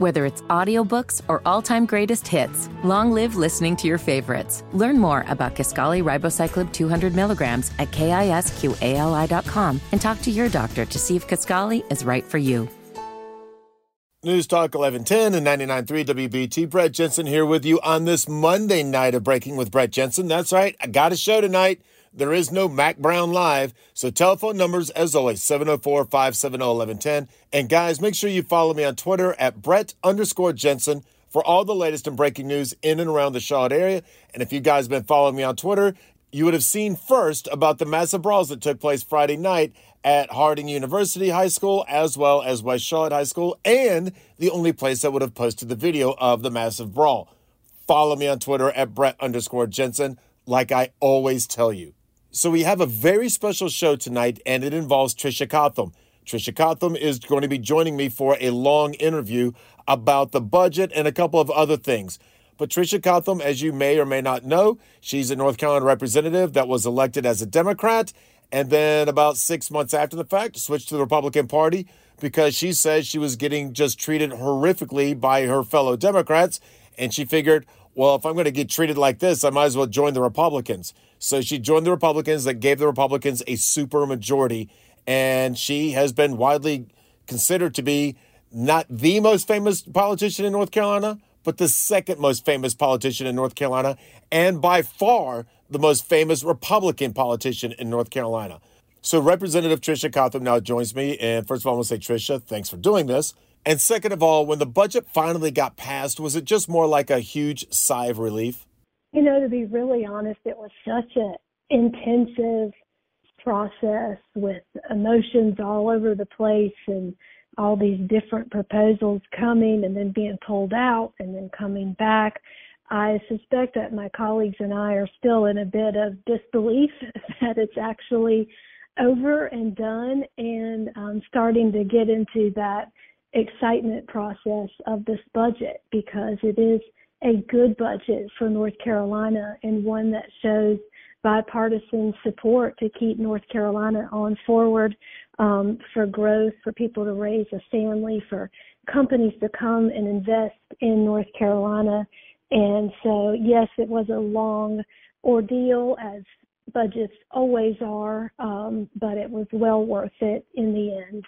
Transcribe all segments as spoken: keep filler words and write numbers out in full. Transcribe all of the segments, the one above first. Whether it's audiobooks or all-time greatest hits, long live listening to your favorites. Learn more about Kisqali Ribociclib two hundred milligrams at kisqali dot com and talk to your doctor to see if Kisqali is right for you. News Talk eleven ten and ninety-nine point three W B T. Brett Jensen here with you on this Monday night of Breaking with Brett Jensen. That's right, I got a show tonight. There is no Mac Brown Live, so telephone numbers, as always, seven oh four, five seven oh, eleven ten. And guys, make sure you follow me on Twitter at Brett underscore Jensen for all the latest and breaking news in and around the Charlotte area. And if you guys have been following me on Twitter, you would have seen first about the massive brawls that took place Friday night at Harding University High School, as well as West Charlotte High School, and the only place that would have posted the video of the massive brawl. Follow me on Twitter at Brett underscore Jensen, like I always tell you. So we have a very special show tonight, and it involves Tricia Cotham. Tricia Cotham is going to be joining me for a long interview about the budget and a couple of other things. But Tricia Cotham, as you may or may not know, she's a North Carolina representative that was elected as a Democrat, and then about six months after the fact, switched to the Republican Party because she said she was getting just treated horrifically by her fellow Democrats. And she figured, well, if I'm going to get treated like this, I might as well join the Republicans. So she joined the Republicans. That gave the Republicans a super majority. And she has been widely considered to be not the most famous politician in North Carolina, but the second most famous politician in North Carolina, and by far the most famous Republican politician in North Carolina. So Representative Tricia Cotham now joins me. And first of all, I want to say, Tricia, thanks for doing this. And second of all, when the budget finally got passed, was it just more like a huge sigh of relief? You know, to be really honest, it was such an intensive process with emotions all over the place and all these different proposals coming and then being pulled out and then coming back. I suspect that my colleagues and I are still in a bit of disbelief that it's actually over and done, and I'm starting to get into that excitement process of this budget because it is a good budget for North Carolina and one that shows bipartisan support to keep North Carolina on forward, um, for growth, for people to raise a family, for companies to come and invest in North Carolina. And so, yes, it was a long ordeal, as budgets always are, um, but it was well worth it in the end.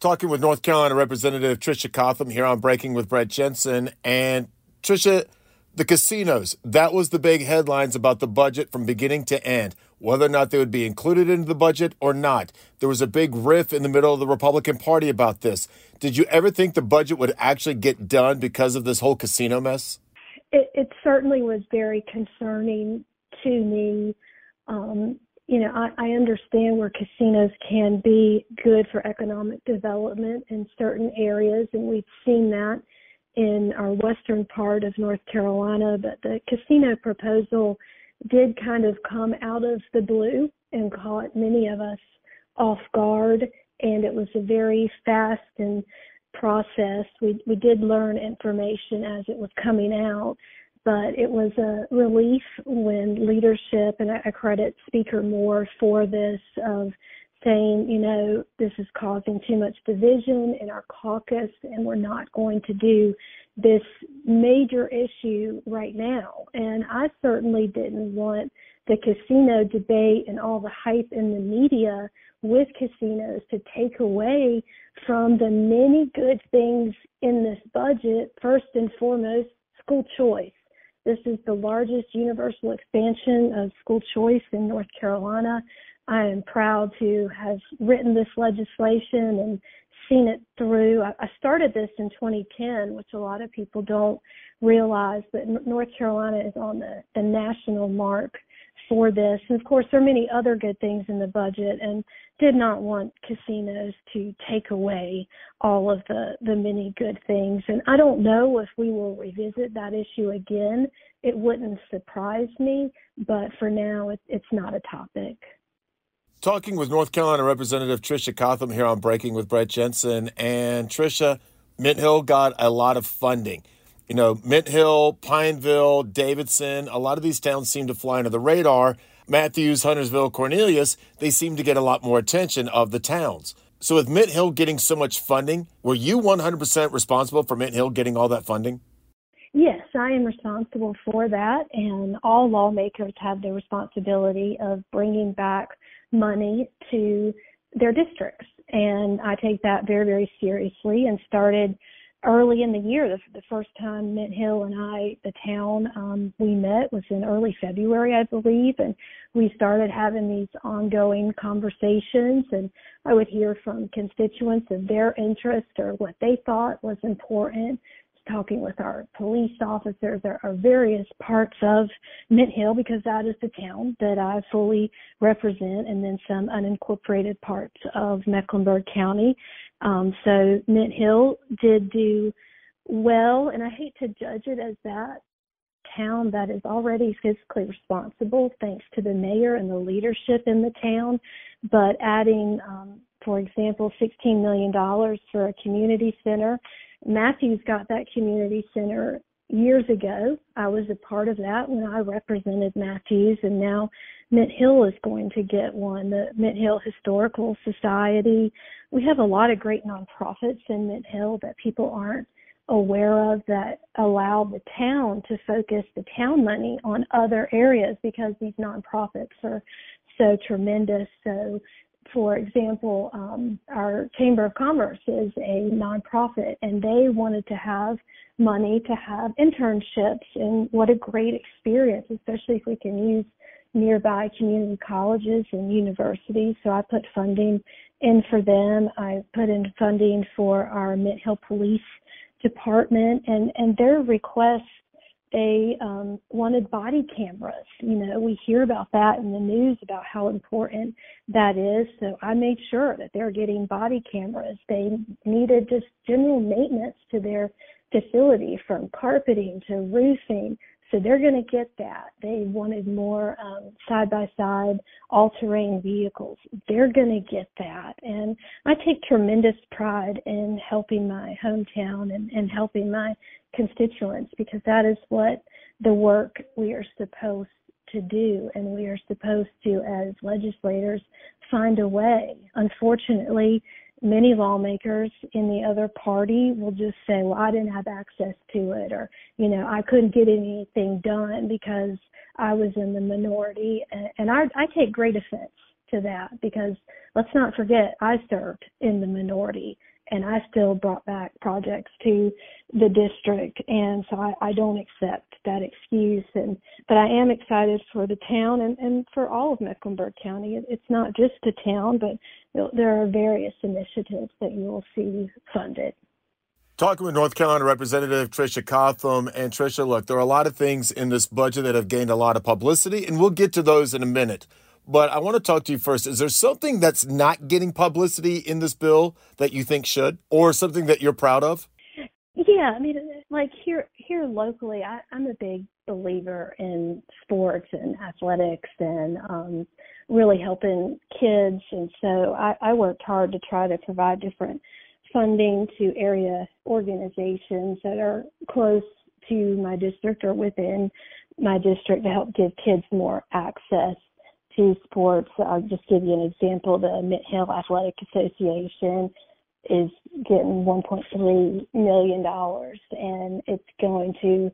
Talking with North Carolina Representative Tricia Cotham here on Breaking with Brett Jensen. And Tricia, the casinos, that was the big headlines about the budget from beginning to end, whether or not they would be included into the budget or not. There was a big riff in the middle of the Republican Party about this. Did you ever think the budget would actually get done because of this whole casino mess? It, it certainly was very concerning to me. Um, you know, I, I understand where casinos can be good for economic development in certain areas, and we've seen that in our western part of North Carolina, but the casino proposal did kind of come out of the blue and caught many of us off guard, and it was a very fast and process. We we did learn information as it was coming out, but it was a relief when leadership, and I credit Speaker Moore for this, of saying, you know, this is causing too much division in our caucus and we're not going to do this major issue right now. And I certainly didn't want the casino debate and all the hype in the media with casinos to take away from the many good things in this budget. First and foremost, school choice. This is the largest universal expansion of school choice in North Carolina. I am proud to have written this legislation and seen it through. I started this in twenty ten, which a lot of people don't realize, but North Carolina is on the, the national mark for this. And of course, there are many other good things in the budget, and did not want casinos to take away all of the, the many good things. And I don't know if we will revisit that issue again. It wouldn't surprise me, but for now, it, it's not a topic. Talking with North Carolina Representative Tricia Cotham here on Breaking with Brett Jensen. And Tricia, Mint Hill got a lot of funding. You know, Mint Hill, Pineville, Davidson, a lot of these towns seem to fly under the radar. Matthews, Huntersville, Cornelius, they seem to get a lot more attention of the towns. So with Mint Hill getting so much funding, were you one hundred percent responsible for Mint Hill getting all that funding? Yes, I am responsible for that, and all lawmakers have the responsibility of bringing back money to their districts, and I take that very, very seriously and started early in the year. The, the first time Mint Hill and I, the town, um, we met was in early February, I believe, and we started having these ongoing conversations, and I would hear from constituents of their interest or what they thought was important, talking with our police officers, there are various parts of Mint Hill, because that is the town that I fully represent, and then some unincorporated parts of Mecklenburg County. Um, so Mint Hill did do well, and I hate to judge it as that town that is already fiscally responsible, thanks to the mayor and the leadership in the town, but adding, um, for example, sixteen million dollars for a community center. Matthews got that community center years ago. I was a part of that when I represented Matthews, and now Mint Hill is going to get one, the Mint Hill Historical Society. We have a lot of great nonprofits in Mint Hill that people aren't aware of that allow the town to focus the town money on other areas because these nonprofits are so tremendous. So, for example, um, our Chamber of Commerce is a nonprofit, and they wanted to have money to have internships, and what a great experience, especially if we can use nearby community colleges and universities. So I put funding in for them. I put in funding for our Mint Hill Police Department, and, and their requests, they um, wanted body cameras. You know, we hear about that in the news about how important that is. So I made sure that they're getting body cameras. They needed just general maintenance to their facility, from carpeting to roofing. So they're going to get that. They wanted more um, side-by-side all-terrain vehicles. They're going to get that. And I take tremendous pride in helping my hometown and, and helping my constituents, because that is what the work we are supposed to do, and we are supposed to, as legislators, find a way. Unfortunately, many lawmakers in the other party will just say, well, I didn't have access to it, or, you know, I couldn't get anything done because I was in the minority. And I, I take great offense to that, because let's not forget, I served in the minority, and I still brought back projects to the district. And so I, I don't accept that excuse. And but I am excited for the town and, and for all of Mecklenburg County. It's not just the town, but there are various initiatives that you will see funded. Talking with North Carolina Representative Tricia Cotham. And Tricia, look, there are a lot of things in this budget that have gained a lot of publicity, and we'll get to those in a minute. But I want to talk to you first. Is there something that's not getting publicity in this bill that you think should, or something that you're proud of? Yeah, I mean, like here here locally, I, I'm a big believer in sports and athletics and um, really helping kids. And so I, I worked hard to try to provide different funding to area organizations that are close to my district or within my district to help give kids more access to sports. I'll just give you an example. The Mint Hill Athletic Association is getting one point three million dollars, and it's going to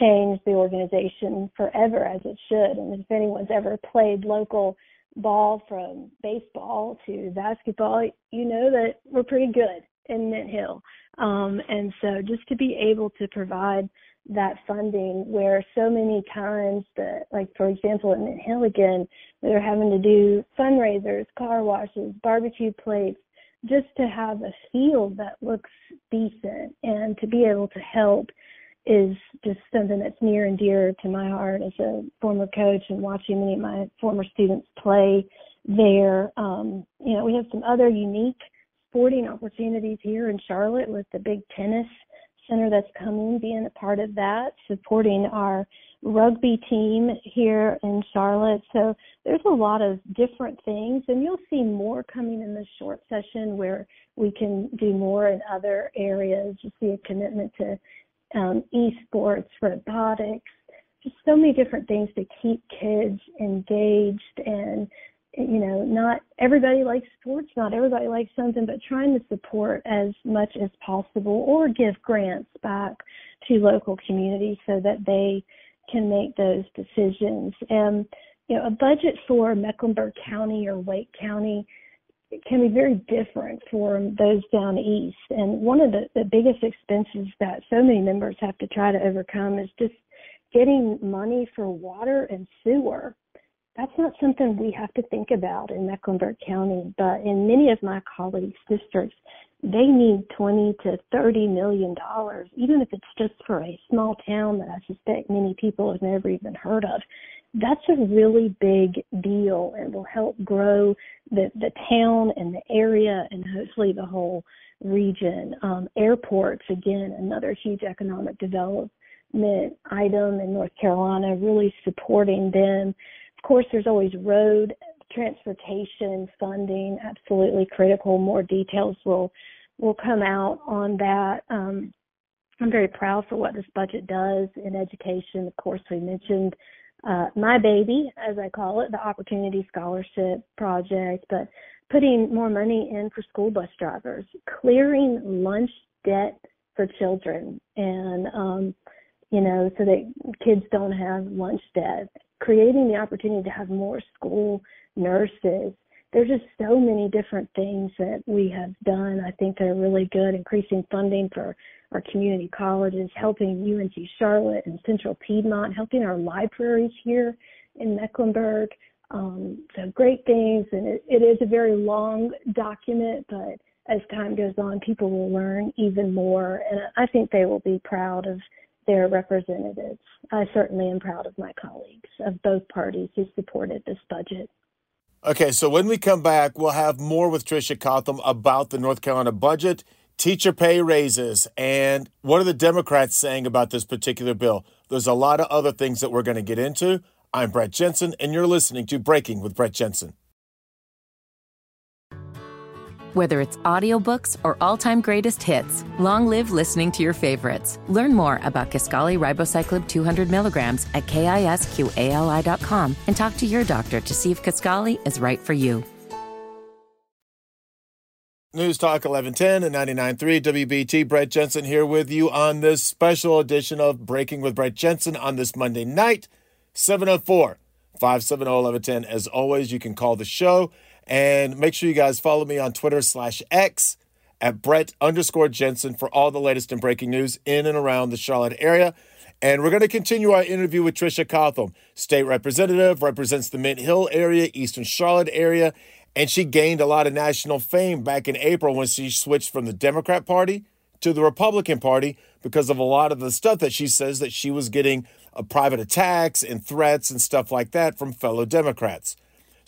change the organization forever, as it should. And if anyone's ever played local ball, from baseball to basketball, you know that we're pretty good in Mint Hill. Um, and so just to be able to provide that funding, where so many times that, like, for example, in Mint Hill again, they're having to do fundraisers, car washes, barbecue plates, just to have a field that looks decent and to be able to help is just something that's near and dear to my heart as a former coach, and watching many of my former students play there. Um, you know, we have some other unique sporting opportunities here in Charlotte with the big tennis center that's coming, being a part of that, supporting our rugby team here in Charlotte. So there's a lot of different things, and you'll see more coming in this short session where we can do more in other areas. You see a commitment to um, esports, robotics, just so many different things to keep kids engaged and you know, not everybody likes sports, not everybody likes something, but trying to support as much as possible or give grants back to local communities so that they can make those decisions. And, you know, a budget for Mecklenburg County or Wake County can be very different from those down east. And one of the, the biggest expenses that so many members have to try to overcome is just getting money for water and sewer. That's not something we have to think about in Mecklenburg County, but in many of my colleagues' districts, they need twenty to thirty million dollars, even if it's just for a small town that I suspect many people have never even heard of. That's a really big deal and will help grow the, the town and the area and hopefully the whole region. Um, airports, again, another huge economic development item in North Carolina, really supporting them. Of course, there's always road transportation funding, absolutely critical. More details will will come out on that. Um, I'm very proud for what this budget does in education. Of course, we mentioned uh, my baby, as I call it, the Opportunity Scholarship Project, but putting more money in for school bus drivers, clearing lunch debt for children, and um, you know, so that kids don't have lunch debt. Creating the opportunity to have more school nurses. There's just so many different things that we have done. I think they're really good. Increasing funding for our community colleges, helping U N C Charlotte and Central Piedmont, helping our libraries here in Mecklenburg. Um, so great things. And it, it is a very long document, but as time goes on, people will learn even more. And I think they will be proud of their representatives. I certainly am proud of my colleagues of both parties who supported this budget. Okay, so when we come back, we'll have more with Tricia Cotham about the North Carolina budget, teacher pay raises, and what are the Democrats saying about this particular bill? There's a lot of other things that we're going to get into. I'm Brett Jensen, and you're listening to Breaking with Brett Jensen. Whether it's audiobooks or all-time greatest hits, long live listening to your favorites. Learn more about Kisqali Ribociclib two hundred milligrams at kisqali dot com and talk to your doctor to see if Kisqali is right for you. News Talk eleven ten and ninety-nine point three W B T. Brett Jensen here with you on this special edition of Breaking with Brett Jensen on this Monday night, seven oh four, five seven oh, eleven ten. As always, you can call the show. And make sure you guys follow me on Twitter slash X at Brett underscore Jensen for all the latest and breaking news in and around the Charlotte area. And we're going to continue our interview with Tricia Cotham, state representative, represents the Mint Hill area, Eastern Charlotte area. And she gained a lot of national fame back in April when she switched from the Democrat Party to the Republican Party because of a lot of the stuff that she says that she was getting uh, private attacks and threats and stuff like that from fellow Democrats.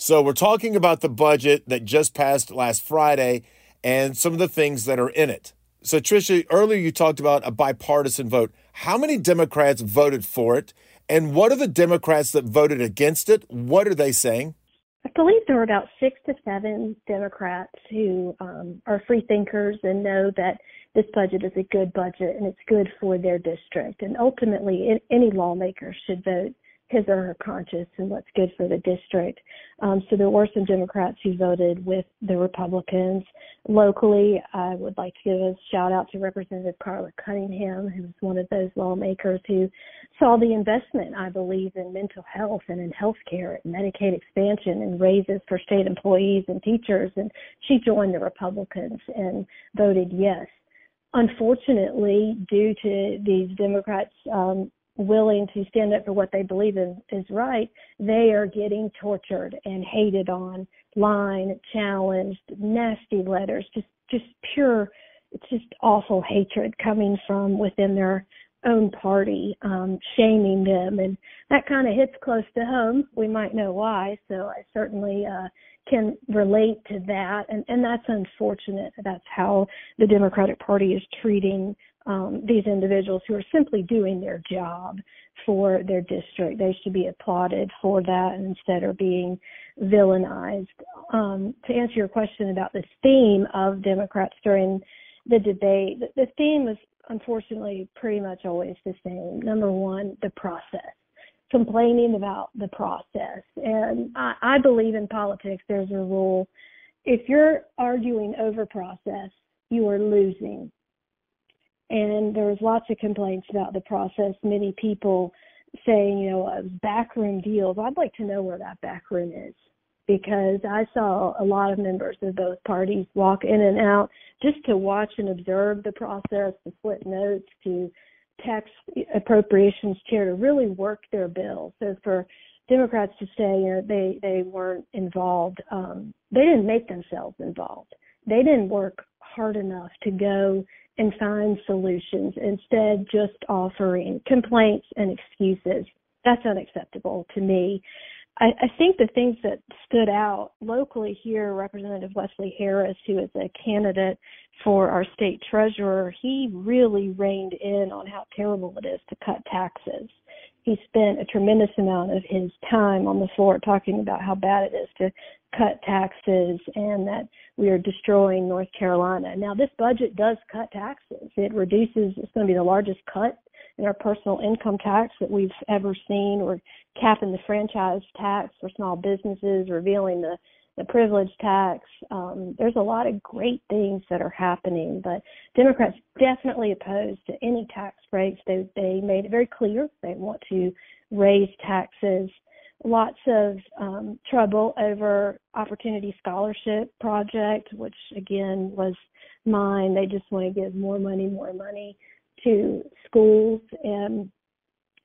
So we're talking about the budget that just passed last Friday and some of the things that are in it. So, Tricia, earlier you talked about a bipartisan vote. How many Democrats voted for it? And what are the Democrats that voted against it? What are they saying? I believe there were about six to seven Democrats who um, are free thinkers and know that this budget is a good budget and it's good for their district. And ultimately, any lawmaker should vote his or her conscience and what's good for the district. Um, so there were some Democrats who voted with the Republicans. Locally, I would like to give a shout out to Representative Carla Cunningham, who was one of those lawmakers who saw the investment, I believe, in mental health and in health care and Medicaid expansion and raises for state employees and teachers. And she joined the Republicans and voted yes. Unfortunately, due to these Democrats, um, willing to stand up for what they believe is, is right, they are getting tortured and hated on, line challenged, nasty letters, just just pure, it's just awful hatred coming from within their own party, um, shaming them. And that kind of hits close to home. We might know why, so I certainly uh, can relate to that. And, and that's unfortunate. That's how the Democratic Party is treating Um, these individuals who are simply doing their job for their district. They should be applauded for that and instead are being villainized. Um, to answer your question about the theme of Democrats during the debate, the theme was unfortunately pretty much always the same. Number one, the process. complaining about the process. And I, I believe in politics, there's a rule. If you're arguing over process, you are losing. And there was lots of complaints about the process. Many people saying, you know, backroom deals. I'd like to know where that backroom is, because I saw a lot of members of both parties walk in and out just to watch and observe the process, to split notes, to tax appropriations chair, to really work their bill. So for Democrats to say, you know, they, they weren't involved, um, they didn't make themselves involved. They didn't work hard enough to go and find solutions, instead just offering complaints and excuses. That's unacceptable to me. I, I think the things that stood out locally here, Representative Wesley Harris, who is a candidate for our state treasurer, he really reined in on how terrible it is to cut taxes. He spent a tremendous amount of his time on the floor talking about how bad it is to cut taxes and that we are destroying North Carolina. Now, this budget does cut taxes. It reduces, it's going to be the largest cut in our personal income tax that we've ever seen. We're capping the franchise tax for small businesses, revealing the, the privilege tax. Um, there's a lot of great things that are happening, but Democrats definitely opposed to any tax breaks. They, they made it very clear they want to raise taxes. Lots of um, trouble over Opportunity Scholarship Project, which, again, was mine. They just want to give more money, more money to schools. And,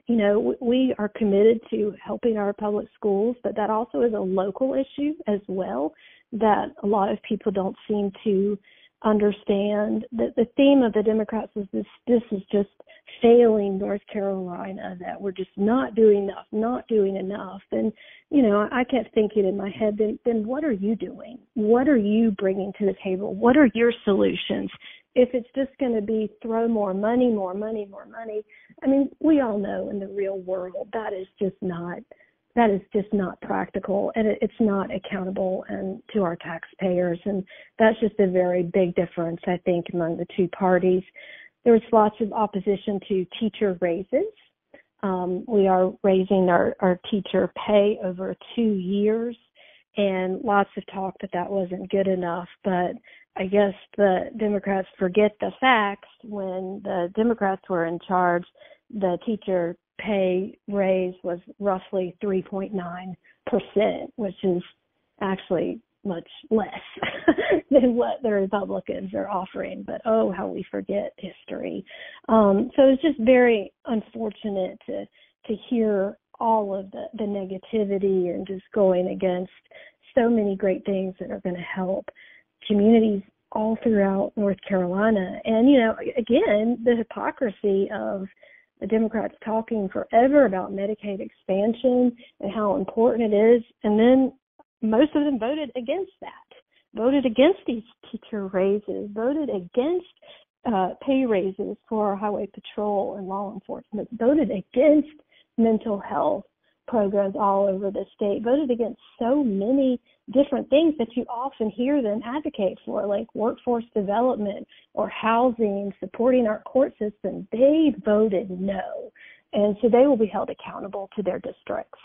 you know, we are committed to helping our public schools, but that also is a local issue as well that a lot of people don't seem to understand. The, the theme of the Democrats is this, this is just failing North Carolina, that we're just not doing enough, not doing enough. And, you know, I kept thinking in my head, then, then what are you doing? What are you bringing to the table? What are your solutions? If it's just going to be throw more money, more money, more money, I mean, we all know in the real world that is just not that is just not practical, and it, it's not accountable and to our taxpayers. And that's just a very big difference, I think, among the two parties. There was lots of opposition to teacher raises. Um, we are raising our, our teacher pay over two years, and lots of talk that that wasn't good enough. But I guess the Democrats forget the facts. When the Democrats were in charge, the teacher pay raise was roughly three point nine percent, which is actually much less than what the Republicans are offering. But, oh, how we forget history. Um, so it's just very unfortunate to, to hear all of the, the negativity and just going against so many great things that are going to help communities all throughout North Carolina. And, you know, again, the hypocrisy of the Democrats talking forever about Medicaid expansion and how important it is, and then most of them voted against that, voted against these teacher raises, voted against uh, pay raises for our highway patrol and law enforcement, voted against mental health programs all over the state, voted against so many different things that you often hear them advocate for, like workforce development or housing, supporting our court system. They voted no, and so they will be held accountable to their districts.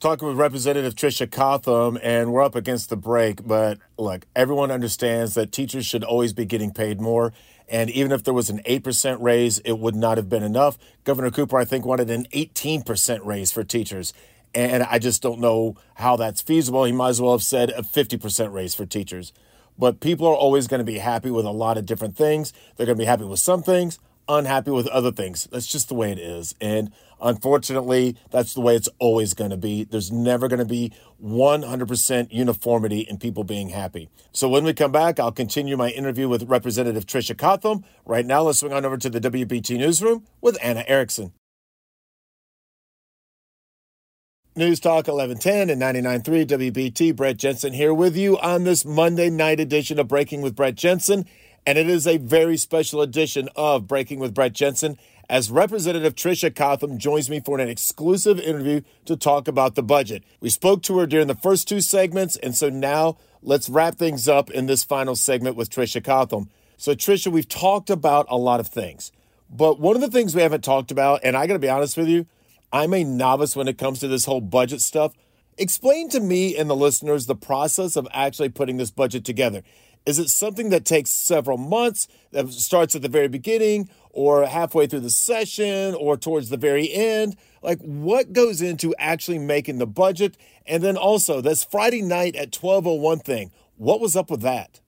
Talking with Representative Tricia Cotham, and we're up against the break, but look, everyone understands that teachers should always be getting paid more, and even if there was an eight percent raise, it would not have been enough. Governor Cooper, I think, wanted an eighteen percent raise for teachers, and I just don't know how that's feasible. He might as well have said a fifty percent raise for teachers. But people are always going to be happy with a lot of different things. They're going to be happy with some things, unhappy with other things. That's just the way it is. And unfortunately, that's the way it's always going to be. There's never going to be one hundred percent uniformity in people being happy. So when we come back, I'll continue my interview with Representative Tricia Cotham. Right now, let's swing on over to the W B T Newsroom with Anna Erickson. News Talk eleven ten and ninety-nine point three W B T. Brett Jensen here with you on this Monday night edition of Breaking with Brett Jensen. And it is a very special edition of Breaking with Brett Jensen, as Representative Tricia Cotham joins me for an exclusive interview to talk about the budget. We spoke to her during the first two segments, and so now let's wrap things up in this final segment with Tricia Cotham. So, Tricia, we've talked about a lot of things, but one of the things we haven't talked about, and I got to be honest with you, I'm a novice when it comes to this whole budget stuff. Explain to me and the listeners the process of actually putting this budget together. Is it something that takes several months, that starts at the very beginning or halfway through the session or towards the very end? Like, what goes into actually making the budget? And then also this Friday night at twelve oh one thing, what was up with that?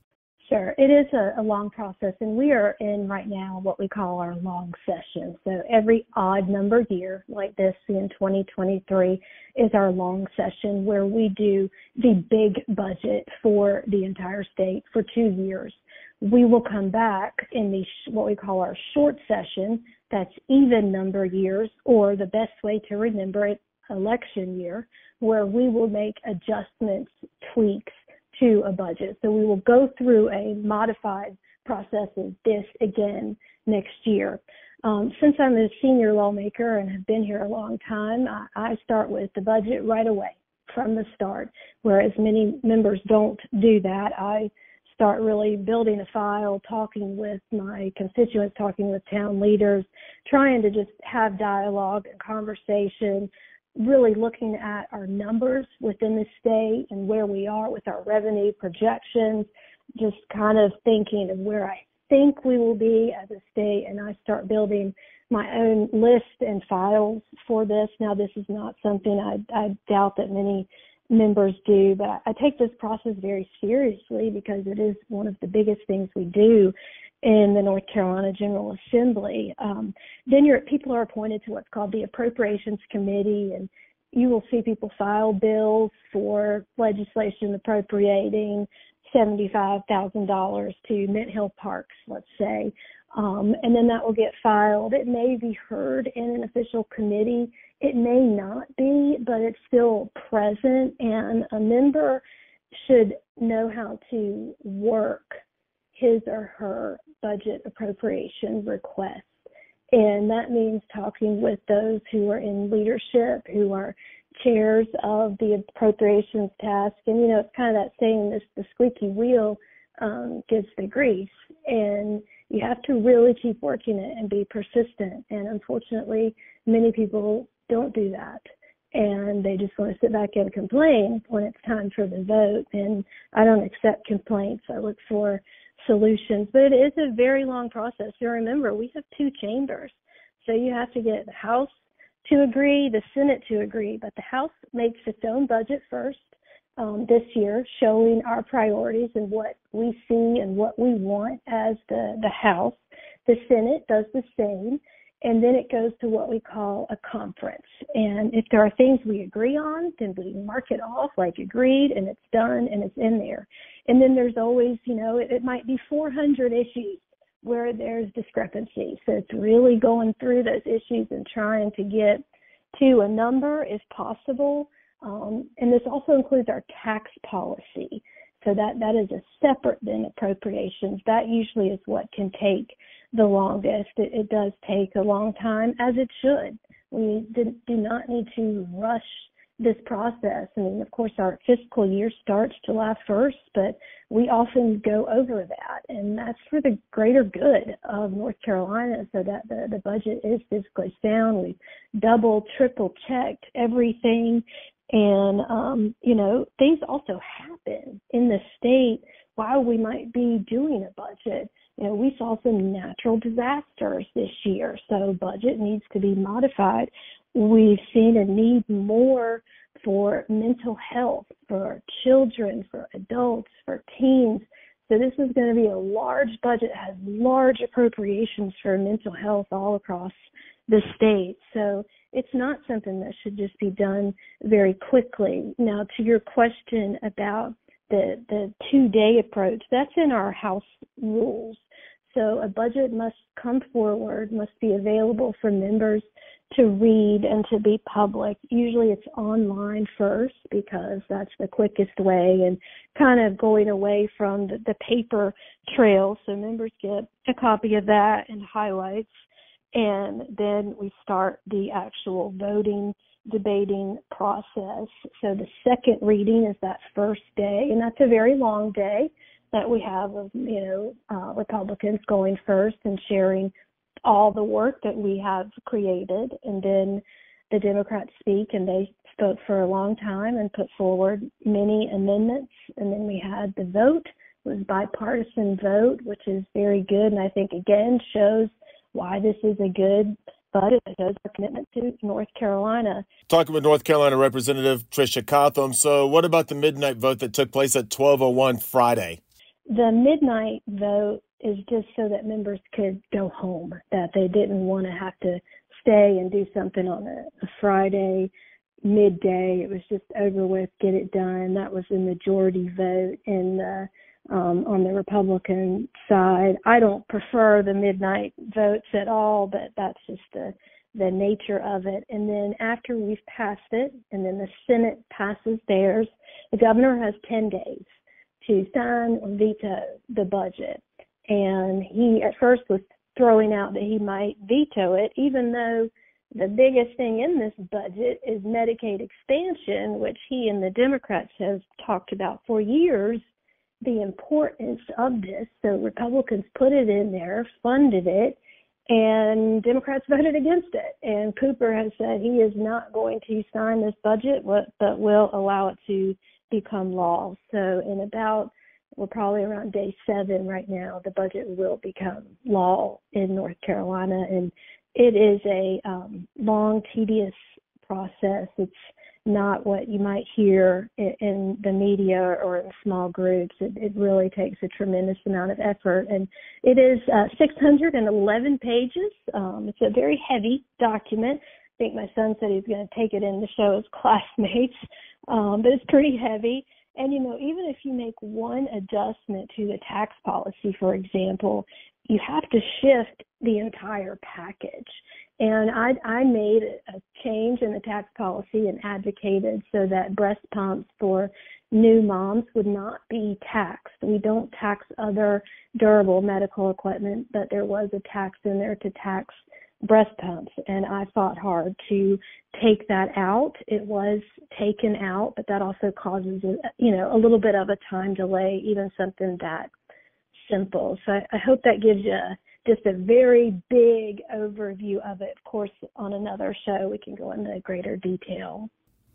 Sure. It is a, a long process, and we are in right now what we call our long session. So every odd numbered year like this in twenty twenty-three is our long session where we do the big budget for the entire state for two years. We will come back in the sh- what we call our short session, that's even number years, or the best way to remember it, election year, where we will make adjustments, tweaks, to a budget. So we will go through a modified process of this again next year. Um, since I'm a senior lawmaker and have been here a long time, I, I start with the budget right away from the start, whereas many members don't do that. I start really building a file, talking with my constituents, talking with town leaders, trying to just have dialogue and conversation, really looking at our numbers within the state and where we are with our revenue projections, just kind of thinking of where I think we will be as a state. And I start building my own list and files for this. Now, this is not something I, I doubt that many members do, but I, I take this process very seriously because it is one of the biggest things we do in the North Carolina General Assembly. Um, then you're, people are appointed to what's called the Appropriations Committee, and you will see people file bills for legislation appropriating seventy-five thousand dollars to Mint Hill Parks, let's say. Um, and then that will get filed. It may be heard in an official committee. It may not be, but it's still present, and a member should know how to work his or her budget appropriation request. And that means talking with those who are in leadership, who are chairs of the appropriations task. And, you know, it's kind of that saying, this, the squeaky wheel um, gets the grease. And you have to really keep working it and be persistent. And unfortunately, many people don't do that. And they just want to sit back and complain when it's time for the vote. And I don't accept complaints. I look for solutions, but it is a very long process. And remember, we have two chambers, so you have to get the House to agree, the Senate to agree, but the House makes its own budget first um, this year, showing our priorities and what we see and what we want as the, the House. The Senate does the same, and then it goes to what we call a conference. And if there are things we agree on, then we mark it off like agreed, and it's done, and it's in there. And then there's always, you know, it, it might be four hundred issues where there's discrepancy. So it's really going through those issues and trying to get to a number if possible. Um, and this also includes our tax policy. So that, that is a separate than appropriations. That usually is what can take the longest. It, it does take a long time, as it should. We do, do not need to rush this process. I mean, of course, our fiscal year starts July first, but we often go over that, and that's for the greater good of North Carolina, so that the, the budget is fiscally sound. We've double, triple checked everything. And, um, you know, things also happen in the state while we might be doing a budget. You know, we saw some natural disasters this year, so budget needs to be modified. We've seen a need more for mental health, for children, for adults, for teens. So this is going to be a large budget, has large appropriations for mental health all across the state. So it's not something that should just be done very quickly. Now, to your question about the, the two-day approach, that's in our House rules. So a budget must come forward, must be available for members to read and to be public. Usually it's online first because that's the quickest way and kind of going away from the, the paper trail. So members get a copy of that and highlights. And then we start the actual voting, debating process. So the second reading is that first day, and that's a very long day that we have of, you know, uh, Republicans going first and sharing all the work that we have created. And then the Democrats speak, and they spoke for a long time and put forward many amendments. And then we had the vote. It was bipartisan vote, which is very good, and I think, again, shows why this is a good budget. It shows our commitment to North Carolina. Talking with North Carolina Representative Tricia Cotham. So what about the midnight vote that took place at twelve oh one Friday? The midnight vote is just so that members could go home, that they didn't want to have to stay and do something on a Friday midday. It was just over with, get it done. That was the majority vote in the, um, on the Republican side. I don't prefer the midnight votes at all, but that's just the, the nature of it. And then after we've passed it, and then the Senate passes theirs, the governor has ten days to sign or veto the budget. And he at first was throwing out that he might veto it, even though the biggest thing in this budget is Medicaid expansion, which he and the Democrats have talked about for years, the importance of this. So Republicans put it in there, funded it, and Democrats voted against it. And Cooper has said he is not going to sign this budget, but will allow it to become law. So in about, we're probably around day seven right now, the budget will become law in North Carolina. And it is a um, long, tedious process. It's not what you might hear in, in the media or in small groups. It, it really takes a tremendous amount of effort. And it is uh, six hundred eleven pages. Um, it's a very heavy document. I think my son said he's going to take it in to show his classmates, um, but it's pretty heavy. And, you know, even if you make one adjustment to the tax policy, for example, you have to shift the entire package. And I, I made a change in the tax policy and advocated so that breast pumps for new moms would not be taxed. We don't tax other durable medical equipment, but there was a tax in there to tax breast pumps, and I fought hard to take that out. It was taken out, but that also causes, you know, a little bit of a time delay, even something that simple. So I, I hope that gives you just a very big overview of it. Of course, on another show, we can go into greater detail.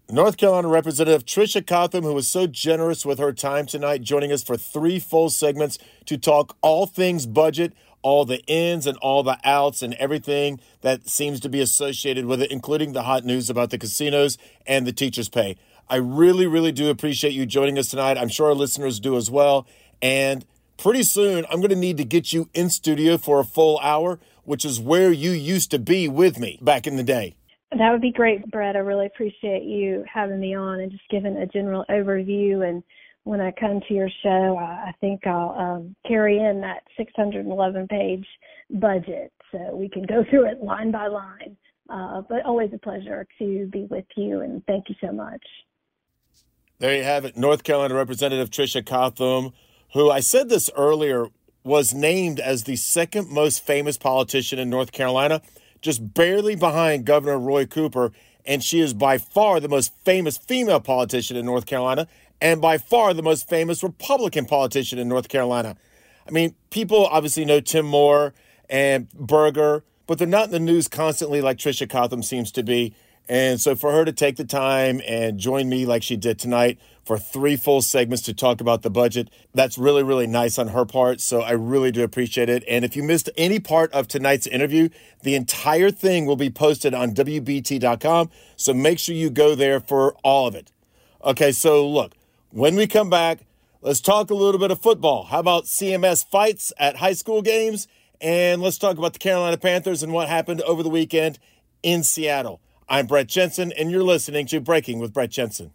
North Carolina Representative Tricia Cotham, who was so generous with her time tonight, joining us for three full segments to talk all things budget, all the ins and all the outs and everything that seems to be associated with it, including the hot news about the casinos and the teachers' pay. I really, really do appreciate you joining us tonight. I'm sure our listeners do as well. And pretty soon, I'm going to need to get you in studio for a full hour, which is where you used to be with me back in the day. That would be great, Brett. I really appreciate you having me on and just giving a general overview. And when I come to your show, I think I'll um, carry in that six hundred eleven page budget so we can go through it line by line. Uh, but always a pleasure to be with you, and thank you so much. There you have it, North Carolina Representative Tricia Cotham, who, I said this earlier, was named as the second most famous politician in North Carolina, just barely behind Governor Roy Cooper, and she is by far the most famous female politician in North Carolina, and by far the most famous Republican politician in North Carolina. I mean, people obviously know Tim Moore and Berger, but they're not in the news constantly like Tricia Cotham seems to be. And so for her to take the time and join me like she did tonight for three full segments to talk about the budget, that's really, really nice on her part. So I really do appreciate it. And if you missed any part of tonight's interview, the entire thing will be posted on W B T dot com. So make sure you go there for all of it. Okay, so look, when we come back, let's talk a little bit of football. How about C M S fights at high school games? And let's talk about the Carolina Panthers and what happened over the weekend in Seattle. I'm Brett Jensen, and you're listening to Breaking with Brett Jensen.